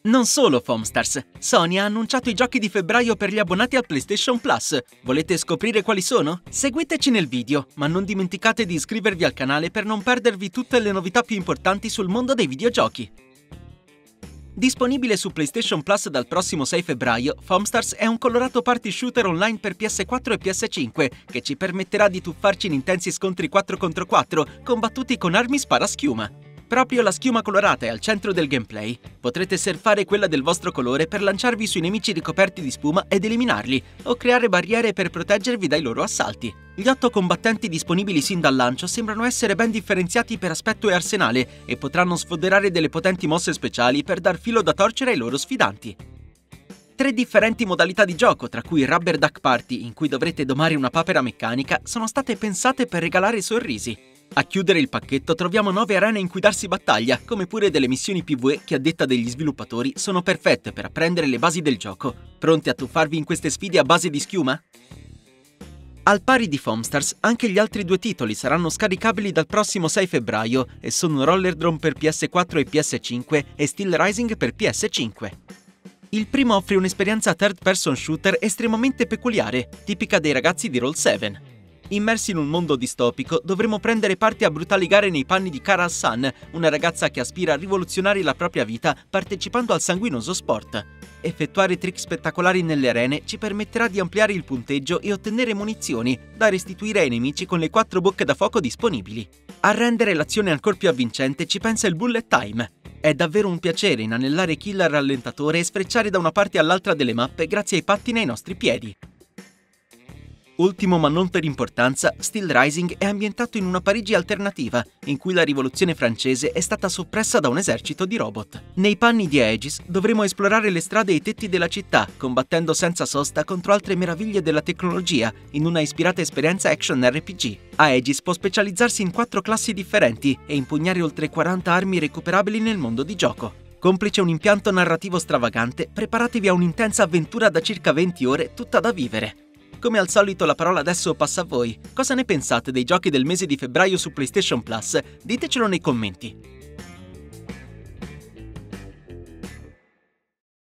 Non solo Foamstars, Sony ha annunciato i giochi di febbraio per gli abbonati al PlayStation Plus. Volete scoprire quali sono? Seguiteci nel video, ma non dimenticate di iscrivervi al canale per non perdervi tutte le novità più importanti sul mondo dei videogiochi. Disponibile su PlayStation Plus dal prossimo 6 febbraio, Foamstars è un colorato party shooter online per PS4 e PS5 che ci permetterà di tuffarci in intensi scontri 4 contro 4 combattuti con armi sparaschiuma. Proprio la schiuma colorata è al centro del gameplay. Potrete surfare quella del vostro colore per lanciarvi sui nemici ricoperti di spuma ed eliminarli, o creare barriere per proteggervi dai loro assalti. Gli 8 combattenti disponibili sin dal lancio sembrano essere ben differenziati per aspetto e arsenale e potranno sfoderare delle potenti mosse speciali per dar filo da torcere ai loro sfidanti. 3 differenti modalità di gioco, tra cui Rubber Duck Party, in cui dovrete domare una papera meccanica, sono state pensate per regalare sorrisi. A chiudere il pacchetto troviamo 9 arene in cui darsi battaglia, come pure delle missioni PvE che, a detta degli sviluppatori, sono perfette per apprendere le basi del gioco. Pronti a tuffarvi in queste sfide a base di schiuma? Al pari di Foamstars, anche gli altri 2 titoli saranno scaricabili dal prossimo 6 febbraio e sono Rollerdrome per PS4 e PS5 e Still Rising per PS5. Il primo offre un'esperienza third-person shooter estremamente peculiare, tipica dei ragazzi di Roll7. Immersi in un mondo distopico, dovremo prendere parte a brutali gare nei panni di Kara Hassan, una ragazza che aspira a rivoluzionare la propria vita partecipando al sanguinoso sport. Effettuare trick spettacolari nelle arene ci permetterà di ampliare il punteggio e ottenere munizioni da restituire ai nemici con le 4 bocche da fuoco disponibili. A rendere l'azione ancora più avvincente ci pensa il Bullet Time. È davvero un piacere inanellare kill al rallentatore e sfrecciare da una parte all'altra delle mappe grazie ai pattini ai nostri piedi. Ultimo ma non per importanza, Still Rising è ambientato in una Parigi alternativa, in cui la rivoluzione francese è stata soppressa da un esercito di robot. Nei panni di Aegis dovremo esplorare le strade e i tetti della città, combattendo senza sosta contro altre meraviglie della tecnologia, in una ispirata esperienza action RPG. Aegis può specializzarsi in 4 classi differenti e impugnare oltre 40 armi recuperabili nel mondo di gioco. Complice un impianto narrativo stravagante, preparatevi a un'intensa avventura da circa 20 ore tutta da vivere. Come al solito la parola adesso passa a voi. Cosa ne pensate dei giochi del mese di febbraio su PlayStation Plus? Ditecelo nei commenti.